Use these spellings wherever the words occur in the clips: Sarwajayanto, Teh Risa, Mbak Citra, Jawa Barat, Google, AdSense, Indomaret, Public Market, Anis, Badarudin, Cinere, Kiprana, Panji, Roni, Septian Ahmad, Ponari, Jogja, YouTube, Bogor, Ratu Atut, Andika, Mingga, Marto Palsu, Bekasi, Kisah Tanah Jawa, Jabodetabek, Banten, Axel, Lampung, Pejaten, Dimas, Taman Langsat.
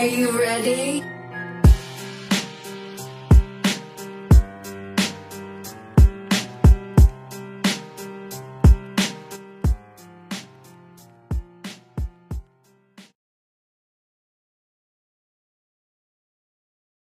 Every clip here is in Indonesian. Are you ready?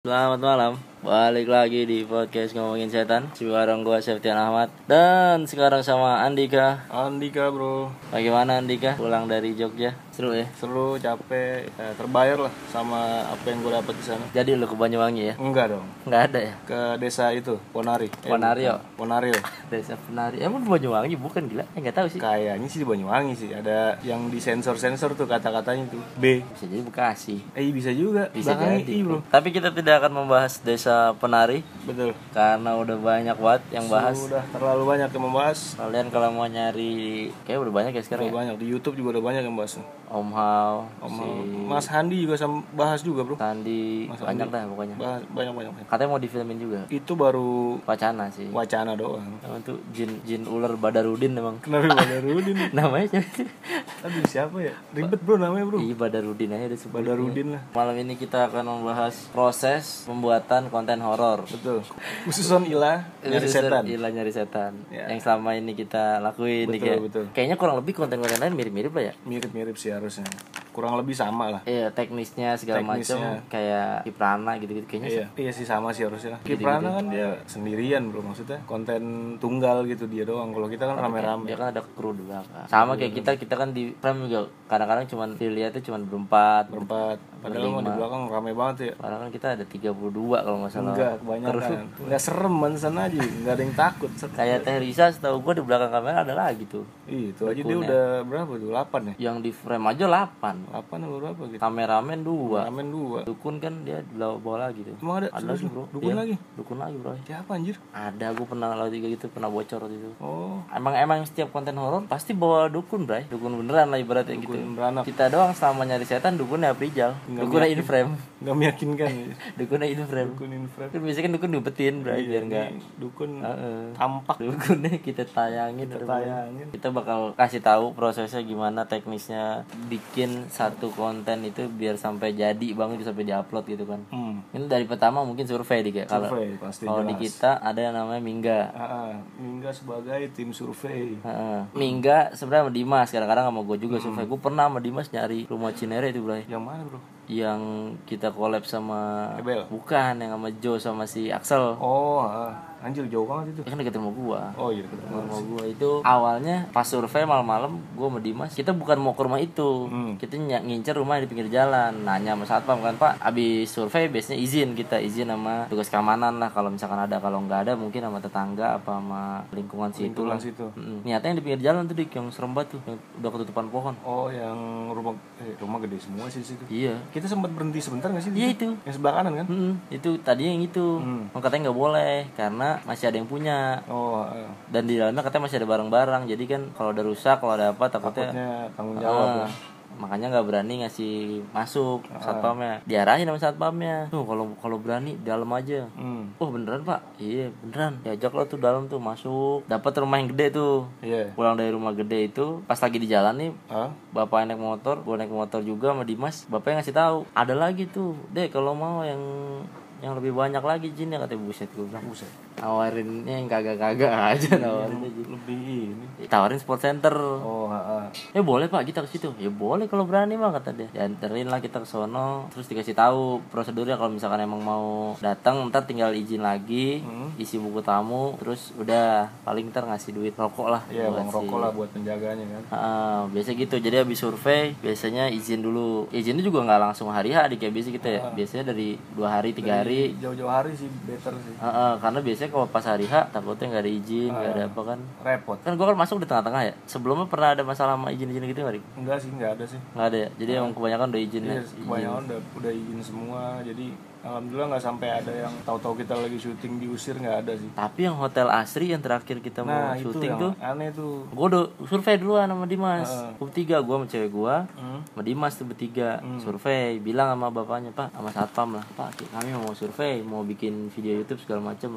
Selamat malam, balik lagi di Podcast Ngomongin Setan. Sekarang gue Septian Ahmad dan sekarang sama Andika. Andika bro, bagaimana Andika? Pulang dari Jogja, seru ya? Seru, capek, terbayar lah sama apa yang gue dapat di sana. Jadi lu ke Banyuwangi ya? Enggak dong. Enggak ada ya? Ke desa itu, Ponari. Ponario. Desa Ponari. Emang Banyuwangi bukan gila? Enggak tahu sih. Kayaknya sih Banyuwangi sih. Ada yang di sensor-sensor tuh kata-katanya tuh. B. Bisa jadi Bekasi. Bisa juga. Bisa jadi. Bro. Tapi kita tidak akan membahas desa Ponari. Betul. Karena udah banyak banget yang bahas. Sudah terlalu banyak yang membahas. Kalian kalau mau nyari, kayak udah banyak ya sekarang. Udah ya? Banyak di YouTube juga udah banyak yang bahas. Om Hao. Mas Handi juga bahas juga bro. Handi banyak dah pokoknya. Banyak. Katanya mau difilmin juga. Itu baru wacana sih. Wacana doang. Itu jin ular Badarudin emang. Kenapa Badarudin? Namanya siapa ya? Ribet bro namanya bro. Iya Badarudin aja ada sebelumnya. Badarudin lah. Malam ini kita akan membahas proses pembuatan konten horor. Betul. Khususan Ila nyari setan. Ya. Yang selama ini kita lakuin. Betul. Kayaknya kurang lebih konten-konten lain mirip-mirip lah ya. Mirip-mirip sih harusnya. Kurang lebih sama lah. Iya, teknisnya segala macam kayak Kiprana gitu-gitu kayaknya. Iya sih sama sih harusnya. Kiprana kan dia sendirian bro, maksudnya konten tunggal gitu dia doang. Kalau kita kan rame-rame. Dia kan ada kru dua kan. Sama kayak kita kan di frame juga kadang-kadang cuma dilihatnya cuma berempat. Padahal mah di belakang rame banget ya. Padahal kan kita ada 32 kalau enggak salah. Enggak, kebanyakan. Enggak serem mansan aja, enggak ada yang takut. Kayak Teh Risa setahu gua di belakang kamera ada lagi tuh. Iya, itu aja dia udah berapa tuh? 8 ya. Yang di frame aja 8 atau berapa gitu. Kameramen 2. Dukun kan dia bawa lagi tuh. Emang ada lagi bro. Dukun lagi bro. Siapa anjir? Ada, gue pernah lalu tiga gitu, pernah bocor waktu itu. Oh. Emang setiap konten horor pasti bawa dukun bray. Dukun beneran lah ibaratnya gitu. Dukun beranak. Kita doang selama nyari setan dukunnya Aprijal. Dukunnya in frame. Enggak meyakinkan. Dukunnya in frame. Kan biasanya kan dukun diumpetin bray biar enggak dukun tampak. Dukunnya kita tayangin. Kita bakal kasih tahu prosesnya gimana, teknisnya bikin satu konten itu biar sampai jadi banget, sampai diupload gitu kan. Ini dari pertama mungkin survei deh. Kalau di kita ada yang namanya Mingga. Mingga sebagai tim survei. Mingga sebenarnya sama Dimas kadang-kadang sama gue juga survei. Gue pernah sama Dimas nyari rumah Cinere itu bro. Yang mana bro? Yang kita collab sama Ebel. Bukan, yang sama Joe sama si Axel. Anjir jauh banget itu. Ya kan deket rumah gua. Oh iya deket rumah gua itu. Awalnya pas survei malam-malam gua sama Dimas, kita bukan mau ke rumah itu. Kita ngincer rumah di pinggir jalan. Nanya sama satpam kan, Pak, abis survei biasanya izin sama tugas keamanan lah kalau misalkan ada. Kalau enggak ada mungkin sama tetangga apa sama lingkungan situ. Niatnya yang di pinggir jalan tuh yang serem banget tuh, yang udah ketutupan pohon. Oh, yang rumah gede semua sih situ. Iya. Kita sempat berhenti sebentar enggak sih? Iya itu. Yang sebelah kanan kan? Itu tadinya yang itu. Katanya enggak boleh karena masih ada yang punya. Dan di dalamnya katanya masih ada barang-barang. Jadi kan kalau udah rusak, kalau ada apa takutnya tanggung jawab. Makanya nggak berani ngasih masuk satpamnya. Diarahin sama satpamnya. Tuh kalau berani dalam aja. Beneran Pak? Iya beneran. Diajak lo tuh dalam tuh masuk. Dapat rumah yang gede tuh. Pulang dari rumah gede itu pas lagi di jalan nih. Bapak naik motor, gue naik motor juga sama Dimas. Bapaknya ngasih tahu ada lagi tuh. Deh kalau mau yang lebih banyak lagi jin ya, katanya. Buset gue bilang. Buset. Tawarinnya yang kagak-kagak aja tawarinnya lebih ini. Tawarin sport center. Ya boleh Pak, kita ke situ. Ya boleh kalau berani mah, kata dia. Dianterin lah kita ke sono, terus dikasih tahu prosedurnya kalau misalkan emang mau datang ntar tinggal izin lagi, isi buku tamu, terus udah paling ntar ngasih duit rokok lah. Iya, uang rokok lah buat penjaganya kan. Biasa gitu. Jadi habis survei biasanya izin dulu. Izinnya juga enggak langsung hari-hari kayak biasa kita ya. Biasanya dari 2 hari, 3 hari. Jauh-jauh hari sih better sih. Karena biasanya kalau pas hari H takutnya nggak ada izin, nggak ada apa kan. Repot. Kan gue kan masuk di tengah-tengah ya. Sebelumnya pernah ada masalah sama izin-izin gitu nggak? Enggak sih, nggak ada sih. Nggak ada ya. Jadi emang kebanyakan udah izin. Kebanyakan udah izin semua. Jadi Alhamdulillah nggak sampai ada yang tahu-tahu kita lagi syuting diusir, nggak ada sih. Tapi yang hotel asri yang terakhir kita mau syuting tuh aneh tuh. Gue udah survei duluan sama Dimas. Bertiga, gue sama cewek gue, sama Dimas tuh bertiga survei. Bilang sama bapaknya, Pak, sama satpam lah, Pak, kami mau survei, mau bikin video YouTube segala macam.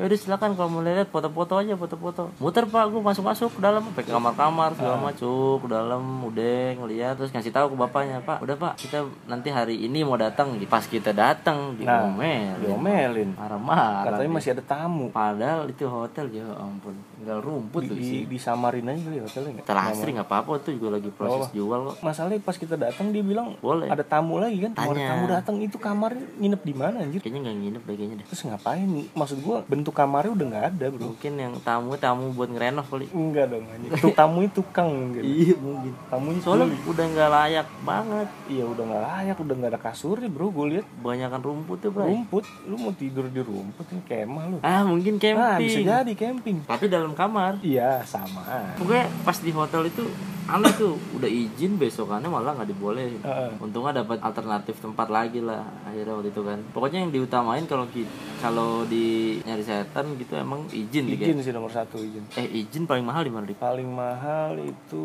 Ya udah silakan kalau mau lihat foto-foto aja, foto-foto. Muter Pak, gue masuk-masuk ke dalam, ke kamar-kamar segala macam, ke dalam, udah ngeliat terus ngasih tahu ke bapaknya, Pak, udah Pak, kita nanti hari ini mau datang di pas. Kita datang diomelin marah-marah katanya masih ada tamu, padahal itu hotel ya ampun tinggal rumput tuh sih di samarin aja kali hotelnya, hotel asri nggak apa-apa tuh juga lagi proses jual kok. Masalahnya pas kita datang dia bilang boleh ada tamu lagi kan, ada tamu datang, itu kamarnya nginep di mana anjir, kayaknya nggak nginep deh kayaknya deh. Terus ngapain nih, maksud gua bentuk kamarnya udah nggak ada bro, mungkin yang tamu buat ngerenov kali. Enggak dong anjir itu tamunya tukang mungkin. Iya mungkin tamunya soalnya udah nggak layak banget. Iya udah nggak layak, udah nggak ada kasurnya bro, gua lihat banyakan rumput ya bro. Rumput, lu mau tidur di rumput ini kemah lu. Ah mungkin camping. Ah bisa jadi camping. Tapi dalam kamar. Iya sama. Pokoknya pas di hotel itu aneh tuh, udah izin besokannya malah nggak dibolehin. Untungnya dapat alternatif tempat lagi lah akhirnya waktu itu kan. Pokoknya yang diutamain kalau di nyari setan gitu emang izin. Izin sih nomor satu izin. Izin paling mahal di mana? Paling mahal itu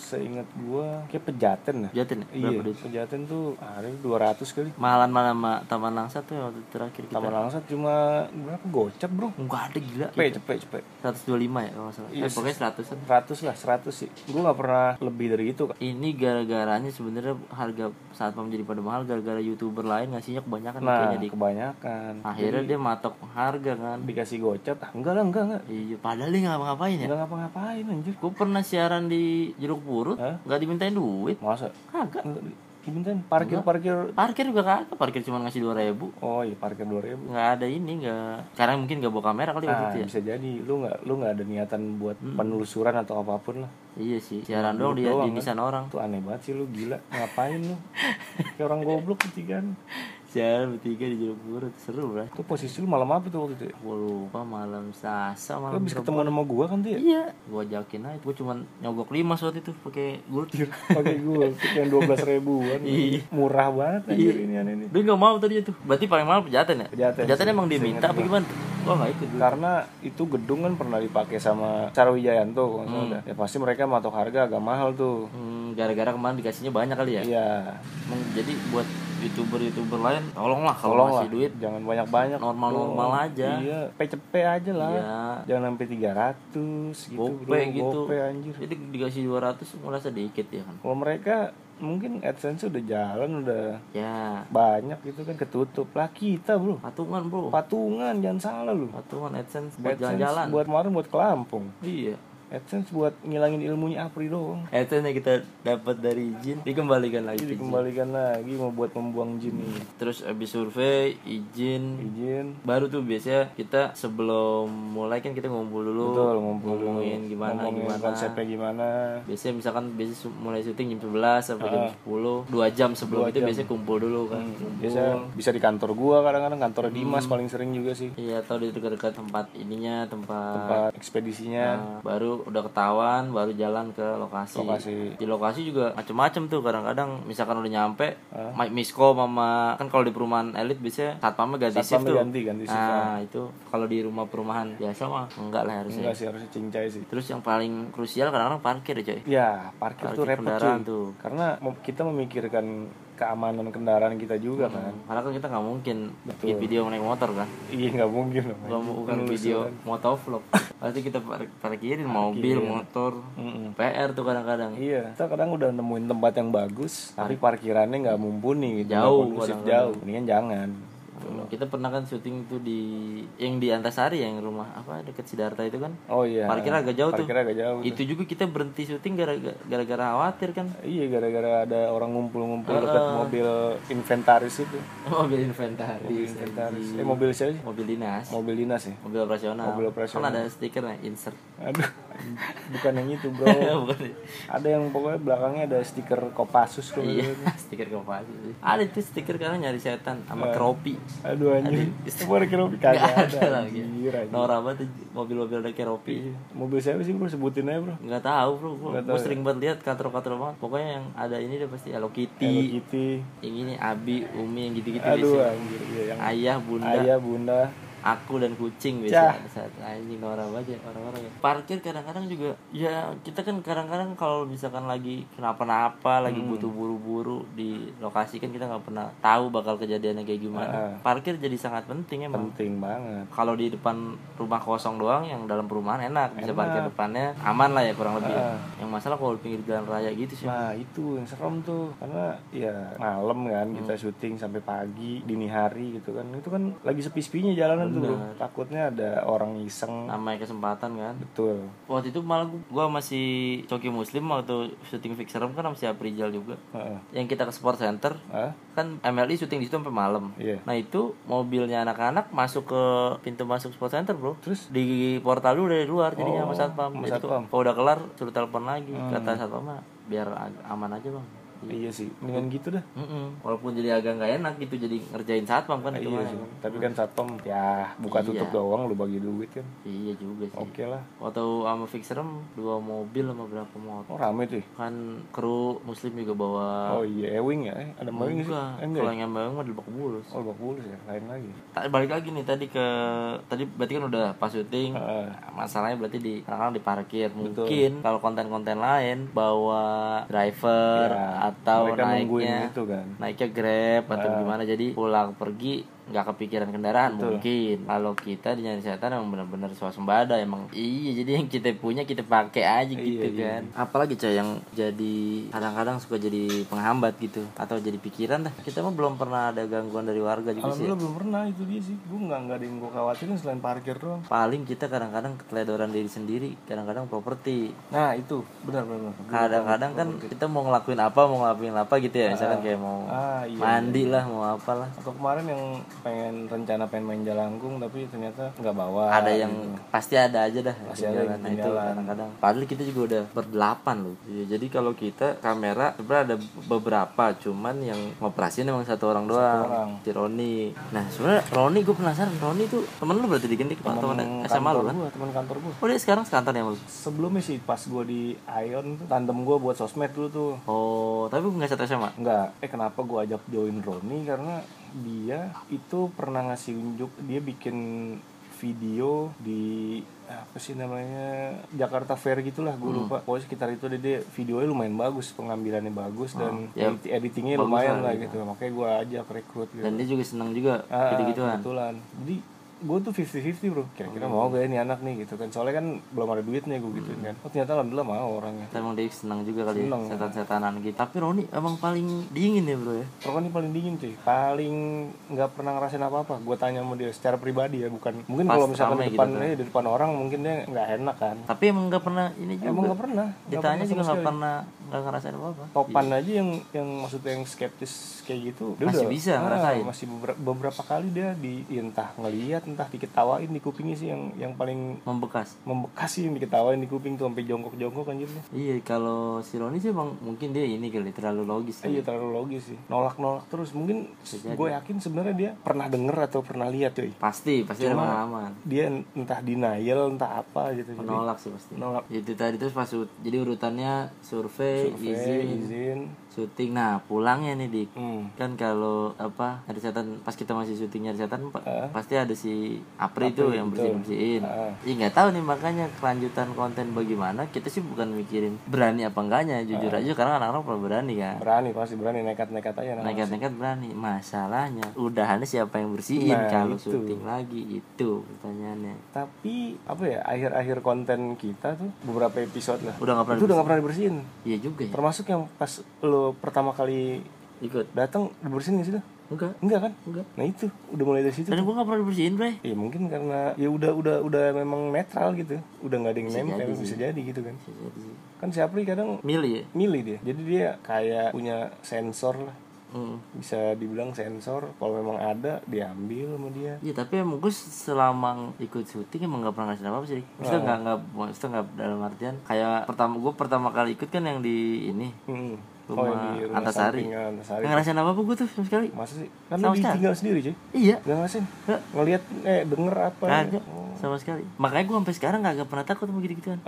seingat gua kayak Pejaten. Pejaten ya? Iya. Pejaten tuh hari 200 kali. Mahalan sama Taman Langsat tuh waktu terakhir kita. Taman Langsat cuma berapa gocap bro? Enggak ada gila. Cepet. 125 ya kalau salah. Yes. Pokoknya 100an. 100 sih. Gua nggak pernah lebih dari itu. Ini gara-garanya sebenarnya harga saat menjadi pada mahal gara-gara YouTuber lain ngasihnya kebanyakan. Kebanyakan. Akhirnya jadi, dia matok harga kan. Dikasih gocap. Enggak. Iya, padahal dia enggak ngapain ya? Enggak ngapa-ngapain anjir. Gua pernah siaran di Jeruk Purut, enggak dimintain duit. Masa? Kagak. Dimintain parkir juga kagak, parkir cuma ngasih 2.000. Oh iya parkir 2.000 nggak ada ini, nggak karena mungkin nggak bawa kamera kali waktu itu ya, bisa jadi lu nggak ada niatan buat penelusuran atau apapun lah. Iya sih siaran doang dia di nisan orang tuh aneh banget sih, lu gila ngapain lu kayak orang goblok ketigaan. Siaran bertiga di Jeruk Purut seru bro. Itu posisi lu malam apa tuh waktu itu? Gua lupa, malam Selasa malam. Lu bisa ketemu sama gua kan tuh ya? Iya. Gua ajakin aja. Gua cuma nyogok 5 waktu itu pakai gultir. Pakai gultir yang 12.000-an. Murah banget anjir ini aneh ini. Dia enggak mau tadi itu. Berarti paling mahal Pejaten ya? Pejaten emang dia minta apa gimana? Gua enggak ikut dulu. Karena itu gedung kan pernah dipakai sama Sarwajayanto kalau enggak salah. Ya pasti mereka matok harga agak mahal tuh. Gara-gara kemarin dikasihnya banyak kali ya? Iya. Jadi buat YouTuber lain tolonglah kalau masih duit jangan banyak-banyak, normal-normal aja. Iya, PCP aja lah. Iya. Jangan sampai 300 gitu. Gope anjir. Jadi dikasih 200 mulai sedikit ya kan. Kalau mereka mungkin AdSense udah jalan udah ya banyak gitu kan, ketutup lah kita bro. Patungan bro. Patungan jangan salah lu. Patungan AdSense buat jalan-jalan. Buat kemarin buat ke Lampung. Iya. AdSense buat ngilangin ilmunya Apri doang. AdSense yang kita dapat dari jin dikembalikan lagi mau buat membuang jin ini. Terus abis survei izin baru tuh biasanya kita sebelum mulai kan kita ngumpul dulu. Betul, ngomongin gimana konsepnya gimana. Biasanya misalkan mulai syuting jam 11 sampai jam 10, 2 jam sebelum itu biasanya kumpul dulu kan. Biasanya bisa di kantor gua, kadang-kadang kantor Dimas paling sering juga sih. Iya, atau di dekat-dekat tempat ininya, tempat ekspedisinya. Nah, baru udah ketahuan baru jalan ke lokasi. Di lokasi juga macem-macem tuh, kadang-kadang misalkan udah nyampe misko mama kan kalau di perumahan elit biasanya satpamnya ganti shift tuh. Nah itu kalau di perumahan biasa mah enggak lah, harusnya cincai sih. Terus yang paling krusial kadang-kadang parkir ya coy. Ya parkir tuh repot tuh karena kita memikirkan keamanan kendaraan kita juga kan. Karena kan kita nggak mungkin bikin video naik motor kan. Iya nggak mungkin. Bukan video motovlog. Pasti kita parkirin mobil, motor. PR tuh kadang-kadang. Iya. Kita kadang udah nemuin tempat yang bagus, tapi parkirannya nggak mumpuni. Jauh. Mendingan jangan. Kita pernah kan syuting itu di yang di Antasari ya, yang rumah apa deket Sidarta itu kan. Oh iya. Parkir agak jauh. Itu juga kita berhenti syuting gara-gara khawatir kan. Iya, gara-gara ada orang ngumpul-ngumpul dekat mobil inventaris itu. Mobil inventaris. Mobil siapa sih? Mobil dinas ya. Mobil operasional. Kan ada stikernya insert. Aduh Bukan yang itu, bro. Ada yang pokoknya belakangnya ada stiker Kopassus loh. Iya, stiker Kopassus. Ada itu stiker karena nyari setan sama keropi. Aduh anjing. Semua keropi kagak ada lagi. Norak banget mobil-mobil ada keropi. Mobil siapa sih, bro? Sebutin aja, bro. Enggak tahu, bro. Gua sering banget lihat katro-katro banget. Pokoknya yang ada ini deh pasti Hello Kitty. Hello Kitty. Yang ini Abi, Umi yang gitu-gitu biasanya. Ayah, Bunda. Ayah, Bunda. Aku dan kucing biasanya saat anjing orang-orang ya. Parkir kadang-kadang juga ya, kita kan kadang-kadang kalau misalkan lagi kenapa-napa, lagi butuh buru-buru di lokasi kan kita nggak pernah tahu bakal kejadiannya kayak gimana. Parkir jadi sangat penting emang. Penting banget. Kalau di depan rumah kosong doang, yang dalam perumahan enak bisa parkir depannya aman lah ya kurang lebih. Yang masalah kalau di pinggir jalan raya gitu sih. Nah itu yang serem tuh, karena ya malam kan kita syuting sampai pagi dini hari gitu kan, itu kan lagi sepi-sepinya jalanan. Bener. Takutnya ada orang iseng, namanya kesempatan kan. Betul. Waktu itu malah gue masih coki muslim waktu syuting Fix Serem kan masih Aprijal juga. Yang kita ke Sport Center kan MLI syuting di situ sampai malam. Nah itu mobilnya anak-anak masuk ke pintu masuk Sport Center, bro. Terus di portal dulu dari luar jadinya sama satpam. Jadi kalau udah kelar suruh telepon lagi. Kata satpam biar aman aja, bang. Iya sih, dengan gitu dah. Walaupun jadi agak nggak enak gitu, jadi ngerjain satpam kan itu. Iya sih. Tapi kan satpam ya buka tutup doang, lu bagi duit kan. Iya juga sih. Oke lah. Waktu sama Fixerem 2 mobil sama berapa motor. Oh rame tuh. Kan kru muslim juga bawa. Oh iya, Ewing ya. Ada Ewing sih. Kalau yang Ewing mah di Lebak Bulus. Oh Lebak Bulus ya, lain lagi. Balik lagi nih tadi berarti kan udah pas syuting. Masalahnya berarti di kadang-kadang di parkir. Mungkin kalau konten-konten lain bawa driver atau mereka naiknya gitu kan. Naiknya Grab atau gimana, jadi pulang pergi nggak kepikiran kendaraan. Betul. Mungkin kalau kita di nyari setan emang benar-benar swasembada emang. Iya, jadi yang kita punya kita pakai aja gitu kan. Apalagi cah yang jadi kadang-kadang suka jadi penghambat gitu atau jadi pikiran dah. Kita mah belum pernah ada gangguan dari warga juga sih. Belum pernah, itu dia sih. Gue nggak ada yang gue khawatirin selain parkir doang. Paling kita kadang-kadang keteledoran diri sendiri, kadang-kadang properti. Nah itu benar-benar. Kadang-kadang kan kita mau ngelakuin apa, gitu ya. Misalkan kayak mau mandi lah, mau apalah. Atau kemarin yang rencana pengen main jalangkung tapi ternyata nggak bawa. Ada yang pasti ada aja dah. Pasti ada yang itu kadang-kadang. Padahal kita juga udah berdelapan loh. Jadi kalau kita kamera sebenarnya ada beberapa, cuman yang ngoperasin emang satu orang doang. Si Roni. Nah sebenarnya Roni gue penasaran. Roni tuh temen lu berarti digendik pak? Temen SMA lu kan? Temen kantor gue. Oh dia sekarang sekantor ya lu? Sebelumnya sih pas gue di Ion tuh tandem gue buat sosmed dulu tuh. Oh tapi nggak satu SMA? Nggak. Kenapa gue ajak join Roni karena dia itu pernah ngasih unjuk, dia bikin video di apa sih namanya Jakarta Fair gitulah, gue lupa. Pokoknya sekitar itu dia videonya lumayan bagus, pengambilannya bagus dan editingnya lumayan lah gitu. Makanya gue ajak rekrut gitu. Dan dia juga senang juga gitu-gituan. Betulan. Jadi gue tuh 50-50 bro, kira-kira mau gak ini anak nih gitu kan, soalnya kan belum ada duitnya gue gituin kan. Oh ternyata alhamdulillah mau orangnya. Emang dia senang juga kali ya, setan-setanan gitu. Tapi Roni emang paling dingin ya bro ya. Roni paling dingin cuy, paling gak pernah ngerasain apa-apa. Gue tanya sama dia secara pribadi ya, bukan mungkin kalau misalkan di depan, gitu, di depan orang mungkin dia gak enak kan. Tapi emang gak pernah ini juga. Emang gak pernah. Ditanya juga gak pernah, gak ngerasain apa-apa. Topan aja yang maksudnya yang skeptis kayak gitu masih udah, bisa ngerasain. Masih beberapa kali dia entah ngelihat entah diketawain di kupingnya sih yang paling membekas sih, yang diketawain di kuping tuh sampai jongkok anjirnya. Iya kalau si Roni sih bang mungkin dia ini kali terlalu logis. Iya terlalu logis sih, nolak terus mungkin. Gue yakin sebenarnya dia pernah denger atau pernah lihat cuy. Pasti ada pengalaman. Dia entah denial entah apa gitu. Menolak sih pasti. Nolak. Itu tadi terus pas jadi urutannya survei izin syuting. Nah pulangnya nih dik kan kalau apa nyari setan, pas kita masih syuting nyari setan pasti ada si Apri itu yang bersihin. Ya nggak tahu nih makanya kelanjutan konten bagaimana, kita sih bukan mikirin berani apa enggaknya, jujur aja karena anak-anak pernah berani kan. Berani pasti berani, nekat aja nekat berani. Masalahnya udahannya siapa yang bersihin kalau syuting lagi itu pertanyaannya. Tapi apa ya akhir-akhir konten kita tuh beberapa episode lah udah nggak pernah dibersihin. Iya juga ya. Termasuk yang pas lo pertama kali ikut datang dibersihin nggak sih tuh? Enggak kan? Enggak. Nah itu udah mulai dari situ. Karena gue nggak pernah dibersihin, bro. Iya mungkin karena ya udah memang netral gitu. Udah nggak ada yang nempel, bisa jadi gitu kan. Bisa jadi. Kan si Apri kadang milih dia. Jadi dia kayak punya sensor lah. Bisa dibilang sensor, kalau memang ada diambil sama dia. Iya, tapi emang gue selama ikut syuting emang nggak pernah ngasih apa sih. Maksudnya nggak dalam artian kayak gue pertama kali ikut kan yang di ini. Rumah Antasari. Nggak ngerasain apa-apa gue tuh sama sekali. Masa sih? Karena ditinggal sendiri cuy. Iya. Nggak ngerasain. Ngeliat, denger apa. Nggak, sama sekali. Makanya gue sampai sekarang nggak pernah takut sama gitu-gituan.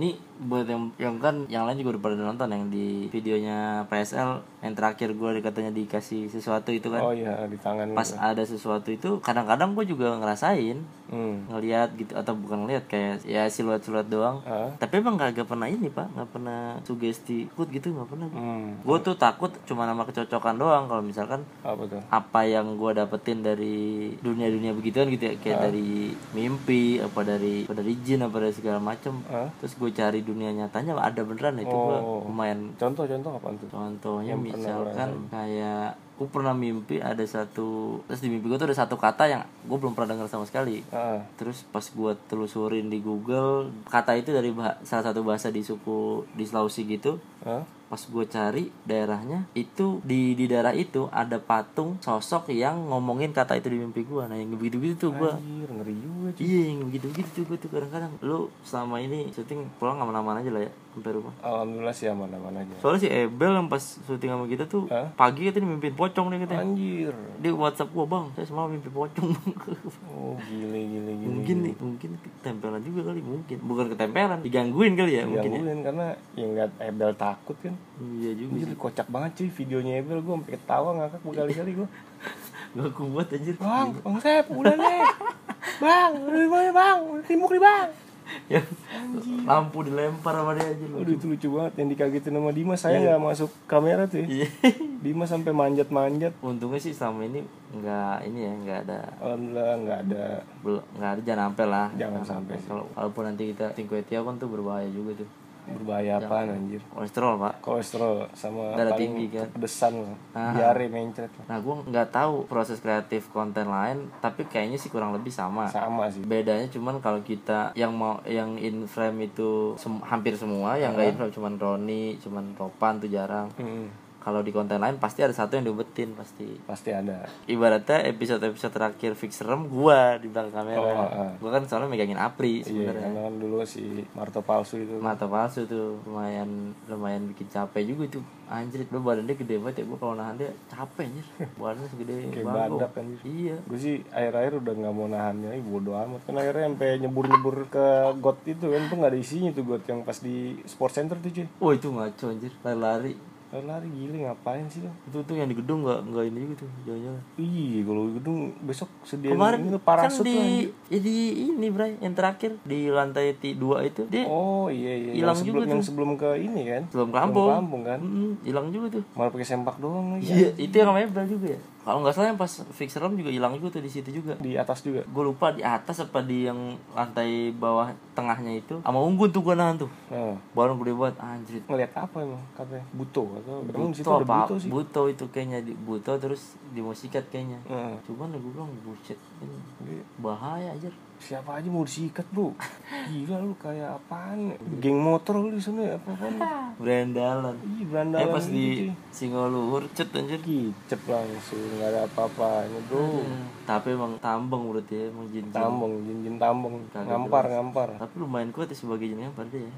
Ini buat yang kan, yang lain juga udah pada nonton. Yang di videonya PSL, yang terakhir gue katanya dikasih sesuatu itu kan. Oh iya, di tangan. Pas ada sesuatu itu, kadang-kadang gue juga ngerasain. Ngeliat gitu, atau bukan ngeliat, kayak ya siluet-siluet doang. Tapi emang nggak pernah ini pak, nggak pernah sugesti ikut gitu, nggak pernah. Gue tuh takut cuma nama kecocokan doang. Kalau misalkan apa yang gue dapetin dari dunia-dunia begituan gitu ya, kayak dari mimpi, apa dari jin, apa dari segala macem. Terus gue cari dunia nyatanya ada beneran. Itu gue lumayan. Contoh-contoh apaan tuh? Contohnya yang misalkan kayak gue pernah mimpi ada satu, terus di mimpi gue tuh ada satu kata yang gue belum pernah dengar sama sekali. Terus pas gue telusurin di Google, kata itu dari salah satu bahasa di suku di Sulawesi gitu. Pas gue cari daerahnya itu, di daerah itu ada patung sosok yang ngomongin kata itu di mimpi gue. Nah yang begitu-begitu tuh gue ngeri juga. Iya yang begitu-begitu tuh gue tuh kadang-kadang. Lu selama ini syuting pulang aman-aman aja lah ya sampai rumah? Alhamdulillah sih aman-aman aja. Soalnya si Ebel yang pas syuting sama kita tuh pagi itu mimpiin pocong nih katanya. Anjir. Di WhatsApp gue, bang saya semalam mimpi pocong. Oh gile. Mungkin ketempelan juga kali. Mungkin bukan ketempelan, digangguin kali ya. Digangguin ya? Karena yang liat Ebel takut kan. Iya juga. Jadi kocak banget cuy videonya Ebel, gue sampai ketawa ngakak berkali-kali gue. Gak kuat anjir. Bang Sep, udah nih. Bang, timuk nih bang. Ya, lampu dilempar sama dia aja. Aduh itu lucu banget yang dikagetin sama Dimas. Saya nggak masuk kamera tuh. Ya. Dimas sampai manjat-manjat. Untungnya sih selama ini nggak ada. Alhamdulillah nggak ada. Nggak ada, jangan sampai lah. Jangan sampai. Kalaupun nanti kita tingketiakan tuh berbahaya juga tuh. Berbahaya apaan anjir? Kolesterol pak. Kolesterol sama darah tinggi kan, kepedesan lah, diare mencret. Nah gue nggak tahu proses kreatif konten lain, tapi kayaknya sih kurang lebih sama sih. Bedanya cuman kalau kita yang in frame itu hampir semua, yang nggak in frame cuman Roni, cuman Topan tuh jarang. Kalau di konten lain pasti ada satu yang diubetin, pasti ada. Ibaratnya episode terakhir fix serem gua di belakang kamera. Gua kan soalnya megangin Apri sebenarnya. Iya, kan dulu si Marto Palsu tuh lumayan bikin capek juga itu. Anjir, lu badannya gede banget ya, gue kalau nahan dia capek anjir. Badannya segede kayak badak anjir. Iya. Gue sih akhir-akhir udah gak mau nahannya, bodo amat. Kan akhirnya sampai nyebur-nyebur ke got itu kan. Itu gak ada isinya tuh got yang pas di sport center tuh cuy. Oh itu ngaco anjir, lari-lari gila ngapain sih lo. Itu yang di gedung gak ini juga tuh, jalan-jalan. Iya kalau di gedung besok sediain ini parasut kan di, tuh ya di ini bray, yang terakhir di lantai 2 itu dia. Oh iya hilang juga tuh. Yang sebelum ke ini kan, sebelum kampung kan. Hilang juga tuh. Malah pakai sempak doang lagi. Iya, itu yang namanya Ebel juga ya. Kalau enggak salah yang pas fix room juga hilang juga tuh di situ juga. Di atas juga. Gue lupa di atas apa di yang lantai bawah tengahnya itu. Sama unggun tuh gue nahan tuh. Baru gue buat anjir. Ngeliat apa emang katanya? Buto atau emang di situ ada buto sih. Buto itu kayaknya buto terus di musikat kayaknya. Cuman gue bilang buset ini bahaya anjir. Siapa aja mau disikat bro. Gila lu kayak apaan, geng motor lu disana apa-apaan. Berandalan pas di Singoluhur cet anjir. Kicep langsung, gak ada apa-apanya bro. Tapi emang tambeng menurut ya, emang jin-jin tambeng ngampar. Tapi lumayan kuat ya sebagai jin ngampar dia ya.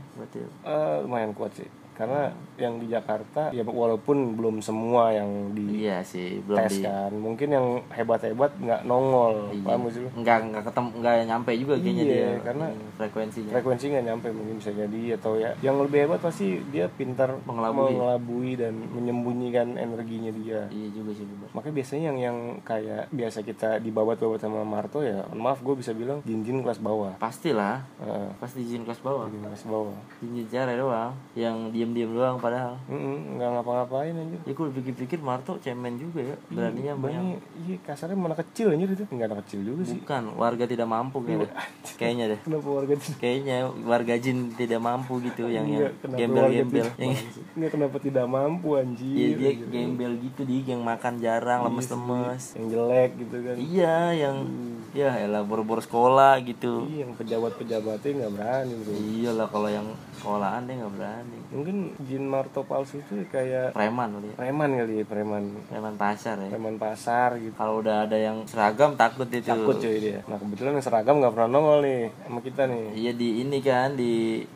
Lumayan kuat sih. Karena yang di Jakarta ya walaupun belum semua yang di tes kan. Mungkin yang hebat-hebat nggak nongol. Paham sih lu? Nggak nyampe juga kayaknya dia. Karena frekuensi nggak nyampe mungkin bisa jadi. Atau ya yang lebih hebat pasti dia pintar mengelabui dan menyembunyikan energinya dia. Iya juga sih benar. Makanya biasanya yang kayak biasa kita dibabat-babat sama Marto ya. Maaf gue bisa bilang jin-jin kelas bawah. Pastilah. Pasti jin kelas bawah. Jin-jin jarang doang yang diam doang padahal. Nggak ngapa-ngapain anjir. Ya gue pikir-pikir Marto cemen juga ya. Beraninya banyak. Iya kasarnya mana kecil anjir itu. Nggak anak kecil juga sih. Bukan, warga tidak mampu kayaknya. Kayaknya deh. Kenapa warga tidak? Kayaknya warga jin tidak mampu gitu. Yang gembel-gembel. Nggak kenapa tidak mampu anjir. Iya dia gembel gitu. Dia yang makan jarang, lemes-lemes. Yang jelek gitu kan. Iya yang ya elah bor-bor sekolah gitu. Iya yang pejabat-pejabatnya nggak berani bro. Iyalah kalau yang sekolahan dia nggak berani. Mungkin mungkin jin Marto Palsu itu kayak preman pasar gitu. Kalau udah ada yang seragam takut cuy dia. Nah kebetulan yang seragam nggak pernah nongol nih sama kita nih. Iya di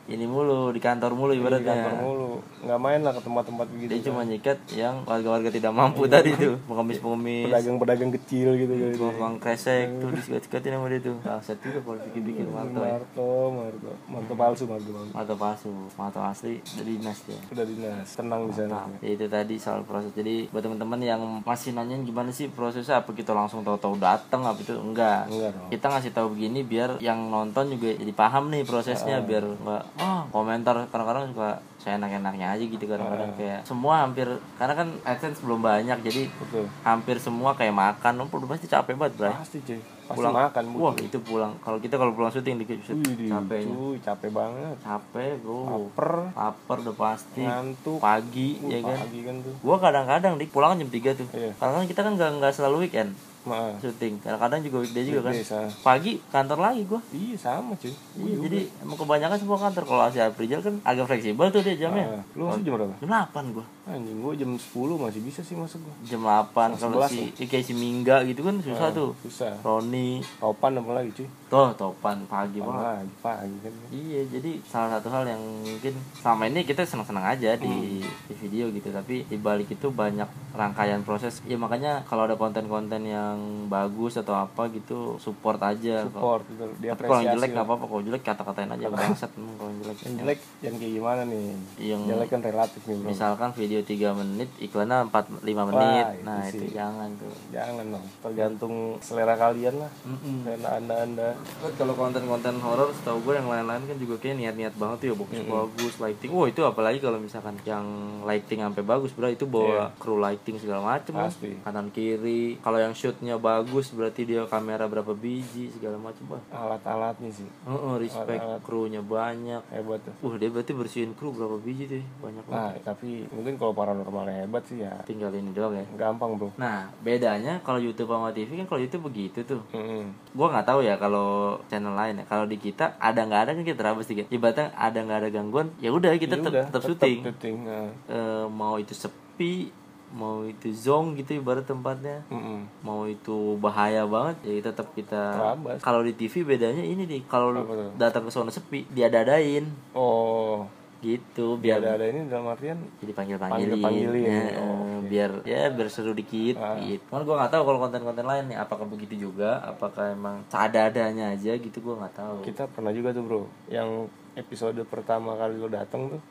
kantor mulu ibaratnya. Di kantor mulu nggak main lah ke tempat-tempat begitu. Dia cuma nyikat yang warga-warga tidak mampu tadi tuh, pengemis-pengemis, pedagang-pedagang kecil gitu. Bang kresek tuh disikat-sikatin sama dia tuh. Aset juga kalau bikin-bikin Marto palsu asli dari dinas ya. Sudah dinas, tenang di sana. Ya, itu tadi soal proses. Jadi buat teman-teman yang masih nanyain gimana sih prosesnya, apa kita langsung tahu-tahu datang apa itu enggak. Kita ngasih tahu begini biar yang nonton juga jadi paham nih prosesnya biar enggak komentar kadang-kadang suka saya enak-enaknya aja gitu kadang-kadang kayak semua hampir karena kan AdSense belum banyak jadi betul. Hampir semua kayak makan udah pasti capek banget bro. Pasti cuy. Pulang makan. Wah, itu pulang. Kalau pulang syuting dikit capeknya. Capek banget. Capek, bro. Laper udah pasti. Ngantuk. Pagi kan tuh. Gua kadang-kadang pulang kan jam 3 tuh. Iya. Kadang-kadang kita kan enggak selalu weekend. Syuting kadang-kadang juga weekday juga kan pagi kantor lagi gue iya sama cuy iya, jadi emang kebanyakan semua kantor. Kalau si Aprijal kan agak fleksibel tuh dia jamnya lu masih jam berapa? jam 8 gue anjing gue jam 10 masih bisa sih masuk gue jam 8 kalau kayak si Mingga gitu kan susah Roni Topan apa lagi cuy Topan pagi banget pagi kan iya jadi salah satu hal yang mungkin selama ini kita seneng-seneng aja di video gitu tapi dibalik itu banyak rangkaian proses ya makanya kalau ada konten-konten yang bagus atau apa gitu support aja betul. Tapi kalau jelek nggak apa-apa kalau jelek kata-katain aja bangsat kalau jelek yang kayak gimana nih yang jelek kan relatif nih bro. Misalkan video 3 menit iklannya 4-5 menit itu jangan dong tergantung selera kalian lah selera anda kalau konten-konten horor setahu gue yang lain-lain kan juga kayak niat-niat banget tuh ya bagus lighting itu apalagi kalau misalkan yang lighting sampai bagus bro itu bawa kru lighting segala macem kanan kiri kalau yang shootnya bagus berarti dia kamera berapa biji segala macam bah alat-alatnya sih respect krunya banyak hebat tuh dia berarti bersihin kru berapa biji tuh banyak banget tapi mungkin kalau paranormalnya hebat sih ya tinggal ini doang ya gampang bro nah bedanya kalau YouTube sama TV kan kalau YouTube begitu tuh gue nggak tahu ya kalau channel lain ya kalau di kita ada nggak ada kan kita terabas tiga ibaratnya ada nggak ada gangguan ya udah kita tetap syuting mau itu sepi mau itu zong gitu ibarat tempatnya mau itu bahaya banget ya tetap kita kalau di TV bedanya ini nih kalau datang ke zona sepi diadadain gitu biar ada ini dalam artian jadi panggil-panggilin biar seru dikit gitu. Kan gue nggak tahu kalau konten-konten lain nih apakah begitu juga apakah emang seadanya aja gitu gue nggak tahu kita pernah juga tuh bro yang episode pertama kali lo datang tuh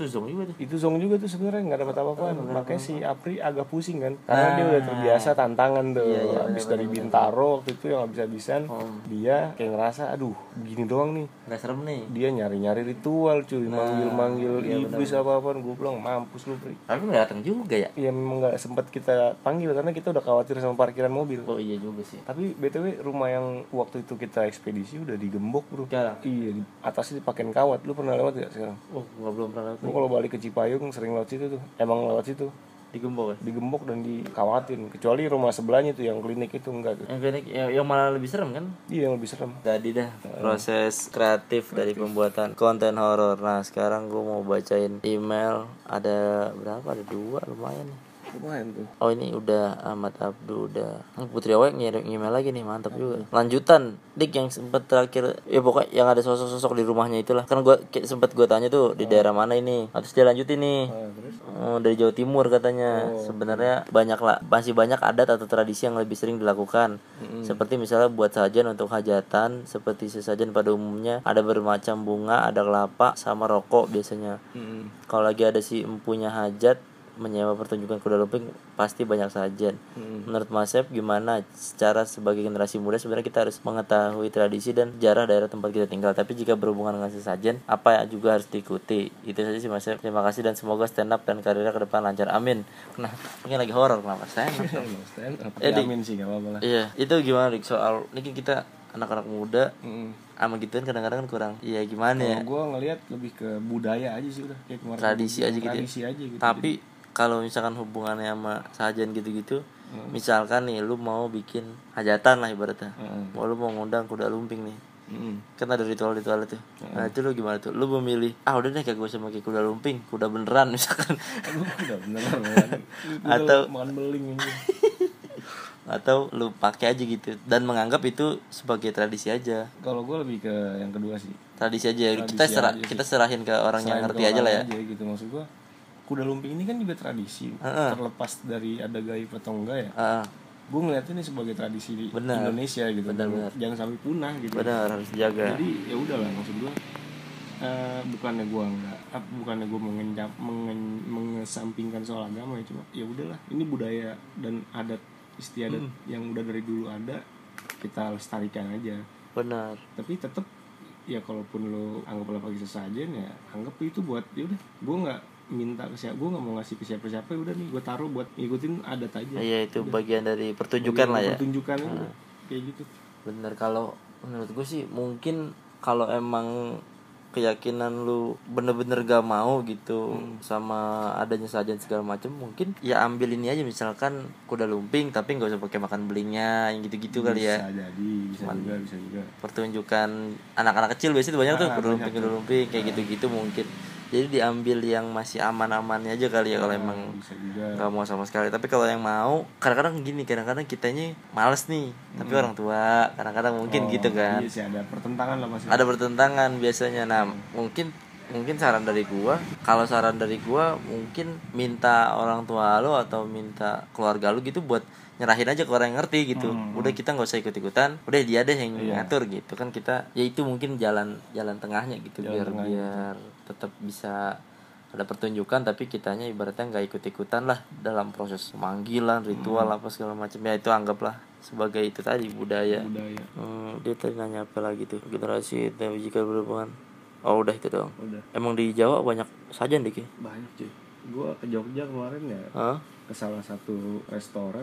itu zong juga tuh sebenarnya nggak dapat apa-apaan makanya si Apri agak pusing kan karena dia udah terbiasa tantangan tuh habis dari Bintaro waktu itu yang habis-habisan dia kayak ngerasa aduh begini doang nih nggak serem nih dia nyari-nyari ritual cuy manggil iblis apa-apaan gue bilang mampus lu Pri tapi nggak datang juga ya memang nggak sempat kita panggil karena kita udah khawatir sama parkiran mobil iya juga sih tapi btw rumah yang waktu itu kita ekspedisi udah digembok bro iya atasnya dipakai kawat lu pernah lewat nggak sekarang? Belum pernah lewat. Lu kalau balik ke Cipayung sering lewat situ tuh. Emang lewat situ? Digembok dan dikawatin kecuali rumah sebelahnya tuh yang klinik itu enggak tuh. Yang klinik yang malah lebih serem kan? Iya yang lebih serem. Tadi dah proses kreatif dari pembuatan konten horor. Nah sekarang gue mau bacain email ada berapa? Ada 2 lumayan. Ini udah Ahmad Abdu udah Putri Awek ngirim email lagi nih mantap juga lanjutan Dik yang sempat terakhir ya pokoknya yang ada sosok-sosok di rumahnya itulah kan gue tanya tuh di daerah mana ini terus dia lanjutin nih dari Jawa Timur katanya sebenarnya masih banyak adat atau tradisi yang lebih sering dilakukan seperti misalnya buat sajen untuk hajatan seperti sesajen pada umumnya ada bermacam bunga ada kelapa sama rokok biasanya kalau lagi ada si empunya hajat menyewa pertunjukan kuda lumping pasti banyak sajian. Menurut Mas Sep gimana secara sebagai generasi muda sebenarnya kita harus mengetahui tradisi dan sejarah daerah tempat kita tinggal. Tapi jika berhubungan dengan sesajen apa juga harus diikuti. Itu saja sih Mas Sep. Terima kasih dan semoga stand up dan karirnya ke depan lancar. Amin. Nah, ini lagi horor kenapa? Stand up. Amin sih enggak apa-apa lah. Iya, itu gimana Rik soal ini kita anak-anak muda sama gituan kadang-kadang kurang iya gimana ya? Gue ngelihat lebih ke budaya aja sih udah kayak kemarin tradisi aja gitu. Tapi kalau misalkan hubungannya sama sajian gitu-gitu misalkan nih lu mau bikin hajatan lah ibaratnya mau lu mau ngundang kuda lumping nih Kan ada ritual-ritual itu. Nah itu lu gimana tuh? Lu memilih, ah udah deh kagak usah pakai kuda lumping, kuda beneran misalkan. Kuda beneran. Atau makan beling gitu. Atau lu pakai aja gitu dan menganggap itu sebagai tradisi aja. Kalau gue lebih ke yang kedua sih. Tradisi aja. Tradisi kita serahin ke orang yang ngerti aja lah ya. Aja, gitu maksud gue. Kuda lumping ini kan juga tradisi, terlepas dari ada gaib atau enggak ya. Gue ngeliatnya ini sebagai tradisi di Indonesia gitu. Bener. Jangan sampai punah gitu. Benar, harus dijaga. Jadi ya udahlah maksud gue. Bukannya gue enggak, bukannya gue mengesampingkan soal agama ya, cuma ya udahlah. Ini budaya dan adat istiadat yang udah dari dulu ada, kita lestarikan aja. Benar. Tapi tetap ya kalaupun lo anggaplah pakai sesajen ya, anggap itu buat ya udah. Gue enggak minta ke siapa, gue nggak mau ngasih ke siapa-siapa, udah nih gue taruh buat ngikutin adat aja. Iya itu udah. Bagian dari pertunjukan lah ya. Pertunjukan kayak gitu. Bener, kalau menurut gue sih mungkin kalau emang keyakinan lu bener-bener gak mau gitu sama adanya sajian segala macam, mungkin ya ambil ini aja misalkan kuda lumping tapi nggak usah pakai makan belingnya yang gitu-gitu bisa kali ya. Jadi, bisa juga. Pertunjukan anak-anak kecil biasanya banyak tuh kuda lumping kayak gitu-gitu mungkin. Jadi diambil yang masih aman-amannya aja kali ya kalau emang nggak mau sama sekali. Tapi kalau yang mau, kadang-kadang gini, kadang-kadang kitanya males nih. Tapi orang tua, kadang-kadang mungkin gitu kan. Iya sih, ada pertentangan lah masih. Ada pertentangan biasanya. Nah, mungkin saran dari gua, kalau saran dari gua mungkin minta orang tua lo atau minta keluarga lo gitu buat nyerahin aja ke orang yang ngerti gitu. Udah kita nggak usah ikut-ikutan, udah dia deh yang ngatur gitu kan. Kita ya itu mungkin jalan tengahnya gitu, biar tetap bisa ada pertunjukan tapi kitanya ibaratnya nggak ikut-ikutan lah dalam proses pemanggilan, ritual apa segala macam. Ya itu anggaplah sebagai itu tadi budaya. Dia tadi nanya apa lagi tuh, generasi dan jika berhubungan. Oh udah itu dong. Udah. Emang di Jawa banyak sajian deh? Banyak cuy. Gua ke Jogja kemarin ya. Ke salah satu restoran.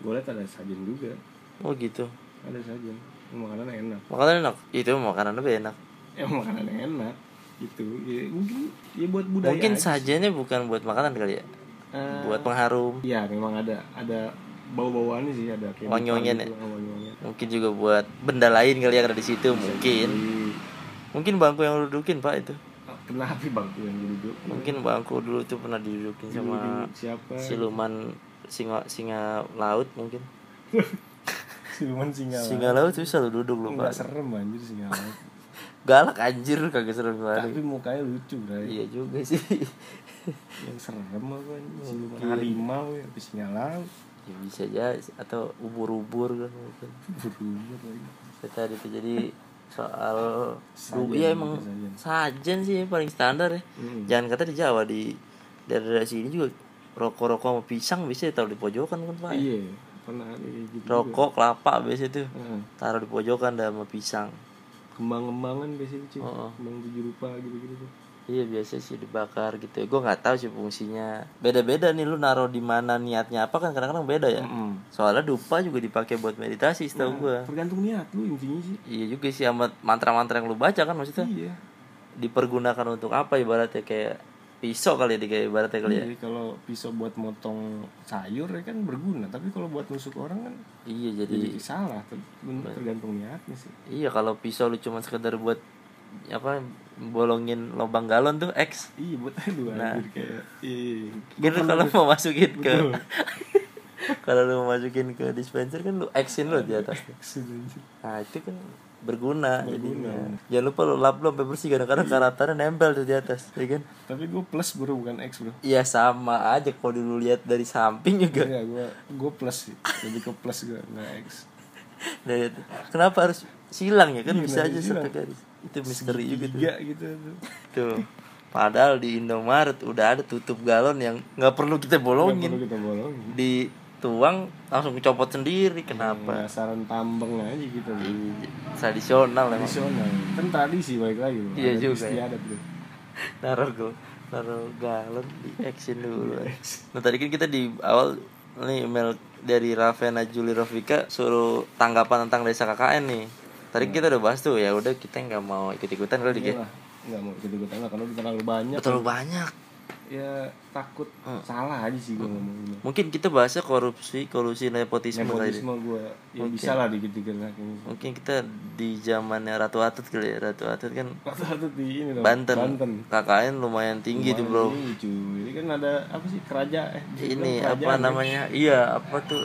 Gue liat ada sajian juga. Oh gitu. Ada sajian. Makanan enak. Makanan enak. Itu makanan lebih enak. Makanan enak. Gitu. Ya, mungkin ya buat budaya. Mungkin sajiannya bukan buat makanan kali ya. Buat pengharum. Iya, memang ada bau-bauannya sih, ada wangi-wangian. Mungkin juga buat benda lain kali ya ada di situ. Bisa mungkin. Mungkin bangku yang lu dudukin, Pak, itu. Kenapa bangku yang duduk? Mungkin bangku dulu tuh pernah didudukin sama siapa? Siluman singa laut mungkin. Siluman singa laut tuh selalu duduk lu, Pak. Enggak serem anjir singa laut. Galak anjir, kagak serem banget. Tapi mukanya lucu, Bray. Iya juga sih. Yang serem apa anjir? Siluman harimau ya, singa laut. Ya bisa aja atau ubur-ubur kan mungkin. Ubur-ubur lagi. Kita itu jadi soal iya emang sajen sih paling standar ya. Jangan kata di Jawa, di daerah sini juga rokok sama pisang biasanya taruh di pojokan kan Pak. Iya, pernah gitu. Rokok kelapa biasanya tuh taruh di pojokan sama pisang. Kembang-kembangan biasanya tuh, kembang tujuh rupa gitu-gitu tuh. Iya biasa sih dibakar gitu. Gue nggak tahu sih fungsinya. Beda-beda nih lu naruh di mana, niatnya apa kan kadang-kadang beda ya. Soalnya dupa juga dipakai buat meditasi, setahu gue. Tergantung niat lu intinya sih. Iya juga sih, amat mantra-mantra yang lu baca kan maksudnya. Iya. Dipergunakan untuk apa ibaratnya kayak pisau kali ya, kayak ibaratnya kali ya. Jadi kalau pisau buat motong sayur ya kan berguna, tapi kalau buat nusuk orang kan. Iya jadi. Jadi salah. Tergantung niatnya sih. Iya kalau pisau lu cuma sekedar buat apa bolongin lubang galon tuh X. Iya buat lu anjir kayak. Iya. Gitu kalau mau masukin ke kalau lu masukin ke dispenser kan lu X-in lu di atas. Nah, itu kan berguna jadinya. Jangan lupa lu lap lu sampai bersih kadang-kadang karatannya nempel tuh di atas, ya kan? Tapi gua plus bro bukan X, bro. Iya sama aja kalau dulu lihat dari samping juga. Iya, gua plus sih. Jadi ke plus gua enggak X. Dari itu. Kenapa harus silang ya kan iya, bisa aja satu garis. Itu misteri juga tuh. Gitu tuh. Padahal di Indomaret udah ada tutup galon yang nggak perlu kita bolongin. Dituang langsung dicopot sendiri. Kenapa? Saran tambeng aja gitu. Tradisional. Kan tradisi baik lagi. Iya ada juga. Istiadat tuh. Naruh galon di action dulu. Nah tadi kan kita di awal nih email dari Ravena Juli Rofika suruh tanggapan tentang desa KKN nih. Tadi kita udah bahas tuh, ya udah kita nggak mau ikut-ikutan kali ya. Nggak mau ikut-ikutan lah, karena terlalu banyak. ya takut salah aja sih gue ngomongnya. Mungkin kita bahasnya korupsi nepotisme tadi. Gue ya mungkin. Bisa lah dikit-dikit lah. Mungkin kita di zamannya Ratu Atut kali ya. Ratu Atut di ini loh, Banten. KKN lumayan tinggi tuh bro. Ini kan ada apa sih kerajaan ini kerajaan apa namanya? Kan? Iya, apa tuh?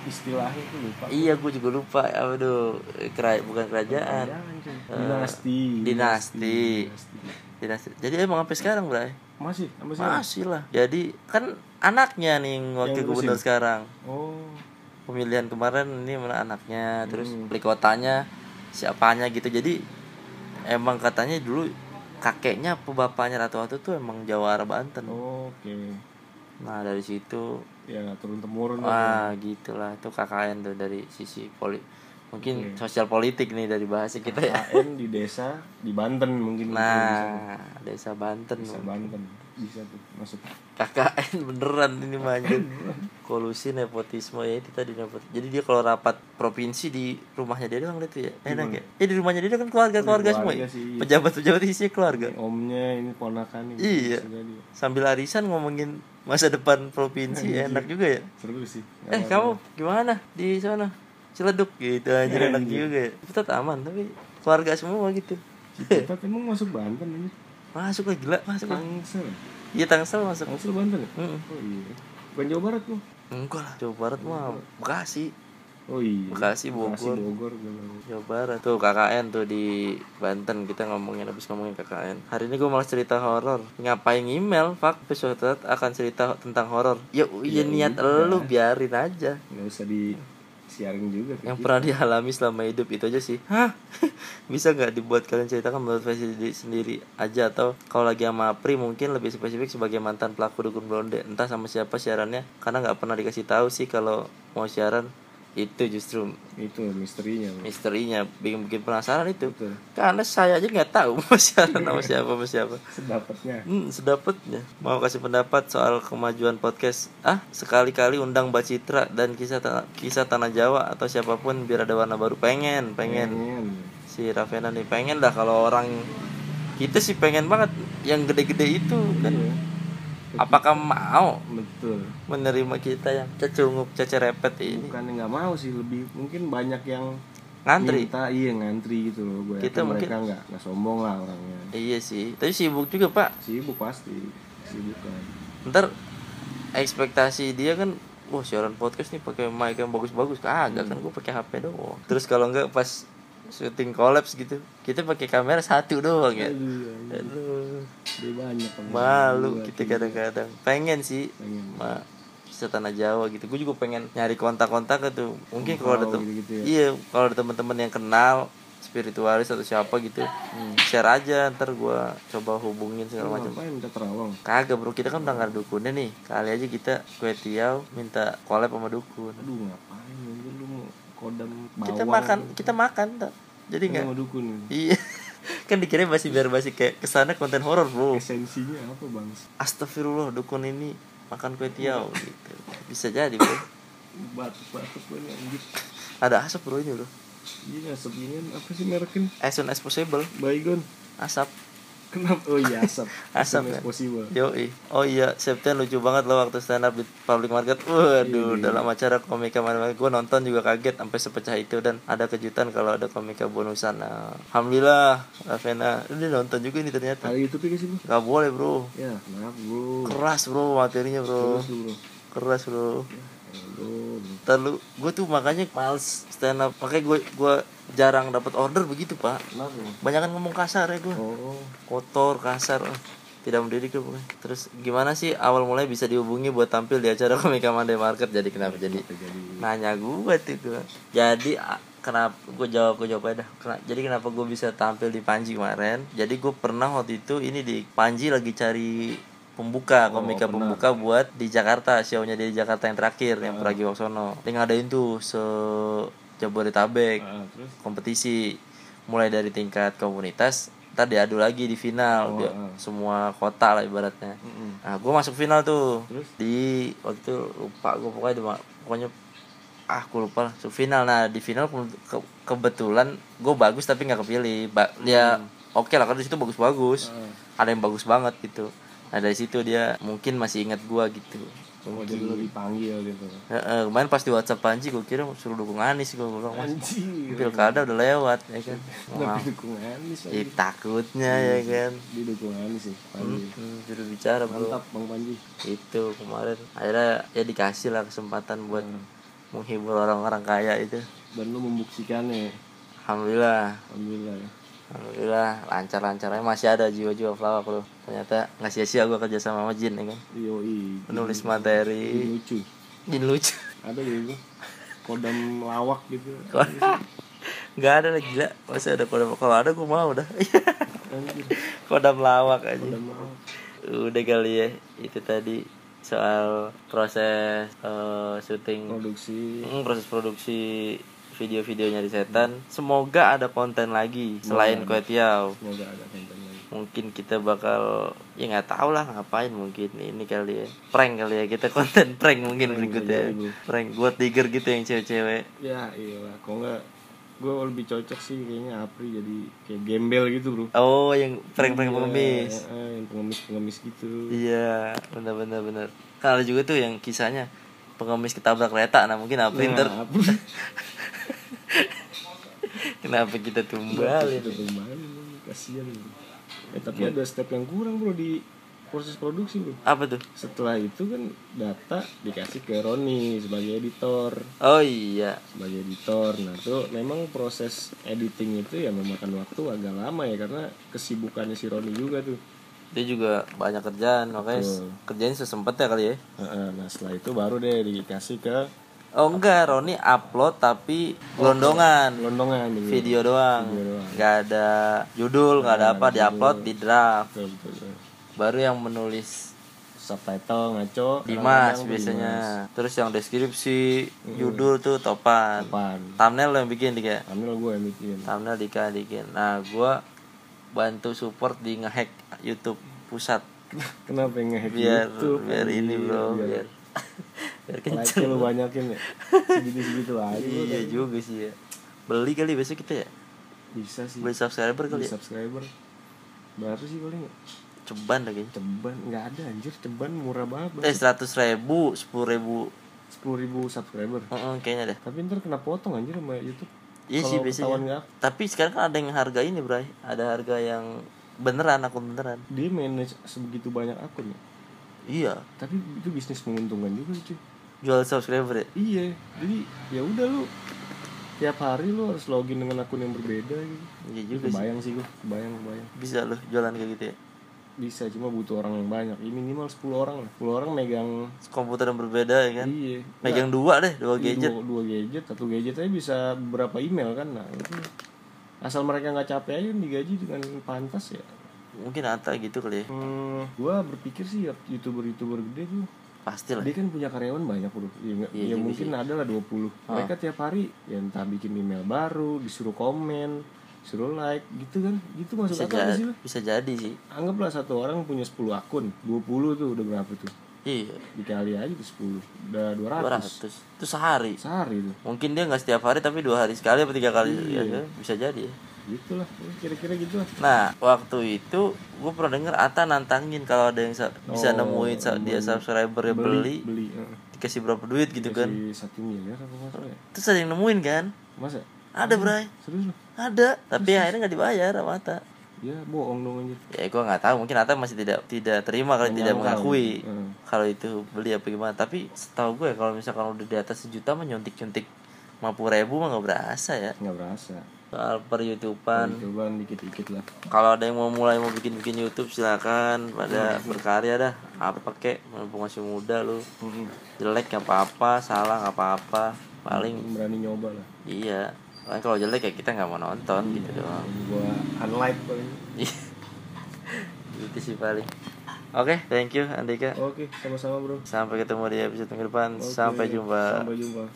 Istilahnya tuh lupa. Iya, gue juga lupa. Aduh, bukan kerajaan. Dinasti. Jadi emang sampai sekarang, Bray? Masih lah. Jadi kan anaknya nih wakil gubernur sekarang. Oh. Pemilihan kemarin ini mana anaknya, terus wali kotanya siapanya gitu. Jadi emang katanya dulu kakeknya apa bapaknya Ratu Atut tuh emang jawara Banten. Oh, oke. Nah, dari situ ya turun-temurun. Wah, gitulah. Itu KKN tuh dari sisi mungkin sosial politik nih dari bahasa kita ya. KKN di desa di Banten mungkin. Nah, mungkin desa Banten. Banten. Bisa tuh masuk KKN beneran ini manjur. Kolusi nepotisme ya itu tadi nepotisme. Jadi dia kalau rapat provinsi di rumahnya dia doang gitu ya. Enak ya. Di rumahnya dia kan keluarga semua. Ya? Pejabat-pejabat isinya keluarga. Ini omnya, ini ponakannya. Iya. Sambil arisan ngomongin masa depan provinsi enak juga ya. Seru sih. Kamu gimana di sana? Ciledug gitu aja enak juga. Kita aman tapi keluarga semua gitu. Kita emang masuk Banten ini. Masuk lah gila, masuk Tangsel. Iya Tangsel masuk. Tangsel Banten. Heeh. Oh iya. Bukan Jawa Barat tuh. Enggak lah. Jawa Barat mah Bekasi. Oh iya. Bekasi Bogor. Jawa Barat tuh KKN tuh di Banten kita ngomongin KKN. Hari ini gue malah cerita horor. Ngapain email? Fak episode akan cerita tentang horor. Ya niat lu biarin aja. Enggak usah disiarin juga yang kita pernah dialami selama hidup itu aja sih. Hah? Bisa nggak dibuat kalian ceritakan menurut versi sendiri aja, atau kalau lagi sama Apri mungkin lebih spesifik sebagai mantan pelaku dukun blonde, entah sama siapa siarannya karena nggak pernah dikasih tahu sih kalau mau siaran itu, justru itu misterinya bikin penasaran itu. Betul. Karena saya aja nggak tahu mau siaran sama siapa sedapatnya. Mau kasih pendapat soal kemajuan podcast, sekali-kali undang Mbak Citra dan kisah tanah Jawa atau siapapun biar ada warna baru. Pengen. Si Ravena nih pengen dah, kalau orang kita sih pengen banget yang gede-gede itu kan. Apakah mau menerima kita yang cecunguk cecerepet ini? Bukan nggak mau sih, lebih mungkin banyak yang ngantri. Ngantri gitu loh. Kita mungkin nggak sombong lah orangnya. Iya sih, tapi sibuk juga Pak. Sibuk pasti, sibuk kan. Ntar ekspektasi dia kan, wah siaran podcast nih pakai mic yang bagus-bagus. Kagak kan, gue pakai HP doang. Terus kalau nggak pas syuting collapse gitu, kita pakai kamera satu doang ya. Aduh. Banyak malu kita kadang-kadang. Pengen sih bisa tanah Jawa gitu. Gue juga pengen nyari kontak-kontak gitu. Mungkin kalau ada gitu ya. Iya, kalau ada teman-teman yang kenal spiritualis atau siapa gitu, share aja, ntar gue coba hubungin segala macam. Kagak bro, kita kan udah dukunnya nih. Kali aja kita kuetiau minta collab sama dukun. Aduh ngapain lu kodam bawang. Kita makan tak. Jadi enggak mau dukun. Iya. Kan dikira basi kayak kesana konten horor, bro. Esensinya apa, Bang? Astagfirullah, dukun ini makan kue tiaw gitu. Bisa jadi, bro. Batuk banget anjir. Ada asap, bro, ini, bro. Iya, asap ini apa sih merekin? As soon as possible. Baygon. Asap. Kenapa? Oh iya, asap kan? Possible. Yoi. Oh iya, Septian lucu banget loh waktu stand up di public market. Waduh, dalam acara komika mana-mana. Gue nonton juga kaget sampai sepecah itu. Dan ada kejutan kalau ada komika bonusan. Alhamdulillah, Ravena. Dia nonton juga ini ternyata. Kali YouTube sih, bro? Gak boleh, bro. Ya, kenapa, bro? Keras, bro, materinya, bro. Keras, bro. Ntar lu, gue tuh makanya males stand up. Makanya gue jarang dapat order begitu Pak. Banyak kan ngomong kasar ya gue. Kotor, kasar. Tidak mendidik ya. Terus gimana sih awal mulai bisa dihubungi buat tampil di acara Komika Monday Market? Jadi kenapa jadi nanya gue tuh gue. Jadi kenapa gue jawab aja dah. Jadi kenapa gue bisa tampil di Panji kemarin? Jadi gue pernah waktu itu ini di Panji lagi cari komika pembuka buat di Jakarta, show-nya di Jakarta yang terakhir yang Pragi Waksono. Dia ngadain tuh Jabodetabek kompetisi mulai dari tingkat komunitas, ntar diadu lagi di final semua kota lah ibaratnya. Nah gue masuk final tuh. Terus? Di waktu itu lupa gue pokoknya masuk final. Nah di final kebetulan gue bagus tapi nggak kepilih. Ya oke lah, karena di situ bagus-bagus. Ada yang bagus banget gitu. Nah dari situ dia mungkin masih ingat gua gitu. Oh, jadi lo dipanggil gitu. Kemarin pas di WhatsApp Panji gua kira suruh dukung Anis, gua bilang Mas. Pilkada udah lewat ya kan. Enggak dukung Anis. Ya, takutnya ya kan. Didukung Anis sih Panji. Juru bicara bro. Mantap Bang Panji. Itu kemarin akhirnya ya dikasih lah kesempatan buat menghibur orang-orang kaya itu. Dan lu membuktikannya. Alhamdulillah. Ya. Alhamdulillah lancar-lancarnya, masih ada jiwa-jiwa pelawak lo. Ternyata nggak sia-sia gue kerja sama sama Jin ya kan. Yoi. Menulis materi. Jin lucu. Ada gitu. Kodam lawak gitu. Nggak ada lagi lah. Masih ada kodam. Kalau ada gue mau dah. Kodam lawak aja. Udah kali ya. Itu tadi soal proses syuting. Produksi. Proses produksi video-videonya di setan. Semoga ada konten lagi selain kue tiaw. Semoga ada konten lagi. Mungkin kita bakal ya nggak tahu lah ngapain, mungkin ini kali ya prank kali ya, kita konten prank mungkin berikutnya. Prank buat tiger gitu yang cewek-cewek. Ya iya, kok nggak, gue lebih cocok sih kayaknya Apri jadi kayak gembel gitu bro. Oh yang prank-prank pengemis. Yang pengemis gitu. Iya benar. Kan ada juga tuh yang kisahnya pengemis ketabrak kereta. Nah mungkin Apri ntar. Kenapa kita tumbal ya? Kasihan. Tapi ada step yang kurang bro di proses produksi bro. Apa tuh? Setelah itu kan data dikasih ke Roni sebagai editor. Oh iya. Sebagai editor. Nah tuh memang proses editing itu ya memakan waktu agak lama ya, karena kesibukannya si Roni juga tuh. Dia juga banyak kerjaan, makanya kerjain sesempatnya kali ya. Nah setelah itu baru deh dikasih ke. Oh enggak, Roni upload tapi Londongan video doang. Gak ada judul, gak ada apa, di upload, di draft. Betul. Baru yang menulis subtitle ngaco Dimas biasanya. Dimas. Terus yang deskripsi, judul tuh Topan. Thumbnail lo yang bikin Dika. Thumbnail gue yang bikin. Thumbnail Dika bikin. Nah gue bantu support di ngehack YouTube pusat. Kenapa ngehack YouTube? Biar ini bro. Biar. Like-nya lu banyakin ya. Segitu-segitu aja. Iya juga sih ya. Beli kali besok kita ya. Bisa sih. Beli subscriber kali ya. Berapa sih paling ya? Ceban lagi. Gak ada anjir. Ceban murah banget. 100.000 10.000 subscriber. Kayaknya deh. Tapi ntar kena potong anjir sama YouTube. Iya sih biasanya. Tapi sekarang kan ada yang harga ini bro. Ada harga yang beneran, akun beneran. Dia manage sebegitu banyak akun ya. Iya, tapi itu bisnis menguntungkan juga cuy. Jual subscriber ya? Iya. Jadi ya udah lu tiap hari lu harus login dengan akun yang berbeda gitu. Iya juga. Kebayang sih gua. Bisa lu jualan kayak gitu ya? Bisa, cuma butuh orang yang banyak. Ini minimal 10 orang lah. 10 orang megang komputer yang berbeda ya kan? Iya. Megang 2 gadget. 2 gadget, satu gadget aja bisa beberapa email kan. Nah, itu asal mereka enggak capek aja digaji dengan pantas ya. Mungkin Atta gitu kali ya. Gue berpikir sih youtuber-youtuber gede tuh pastilah. Dia kan punya karyawan banyak bro. Ya mungkin ada lah 20. Mereka tiap hari ya entah bikin email baru, disuruh komen, suruh like gitu kan. Gitu masuk akal sih. Bisa jadi sih. Anggaplah satu orang punya 10 akun, 20 tuh udah berapa tuh? Iya. Dikali aja tuh 10. Udah 200. Itu sehari tuh. Mungkin dia gak setiap hari tapi 2 hari sekali atau 3 kali. Iya. Bisa jadi ya. Gitulah, kira-kira gitulah. Nah, waktu itu gue pernah denger Atta nantangin kalau ada yang bisa nemuin dia subscribernya beli. Dikasih berapa duit gitu kan? Dikasih 1 miliar apa maksudnya? Terus ada yang nemuin kan? Masa? Ada, Bray. Serius lu? Ada, tapi akhirnya enggak dibayar sama Atta. Ya, bohong dong anjir. Ya, gue enggak tahu, mungkin Atta masih tidak terima kalau tidak mengakui kalau itu beli apa gimana. Tapi setahu gue kalau misalkan udah di atas 1 juta menyuntik-nyuntik 50.000 mah enggak berasa ya. Enggak berasa. Soal per-youtuban dikit-dikit lah. Kalau ada yang mau mulai mau bikin YouTube silakan, pada berkarya dah. Apa kek, masih muda lu. Jelek enggak apa-apa, salah enggak apa-apa, paling berani nyoba lah. Iya. Paling kalau jelek ya kita enggak mau nonton gitu doang. Gua unlike paling. Itu sih paling. Oke, thank you Andika. Oke, sama-sama, Bro. Sampai ketemu di episode minggu depan. Sampai jumpa.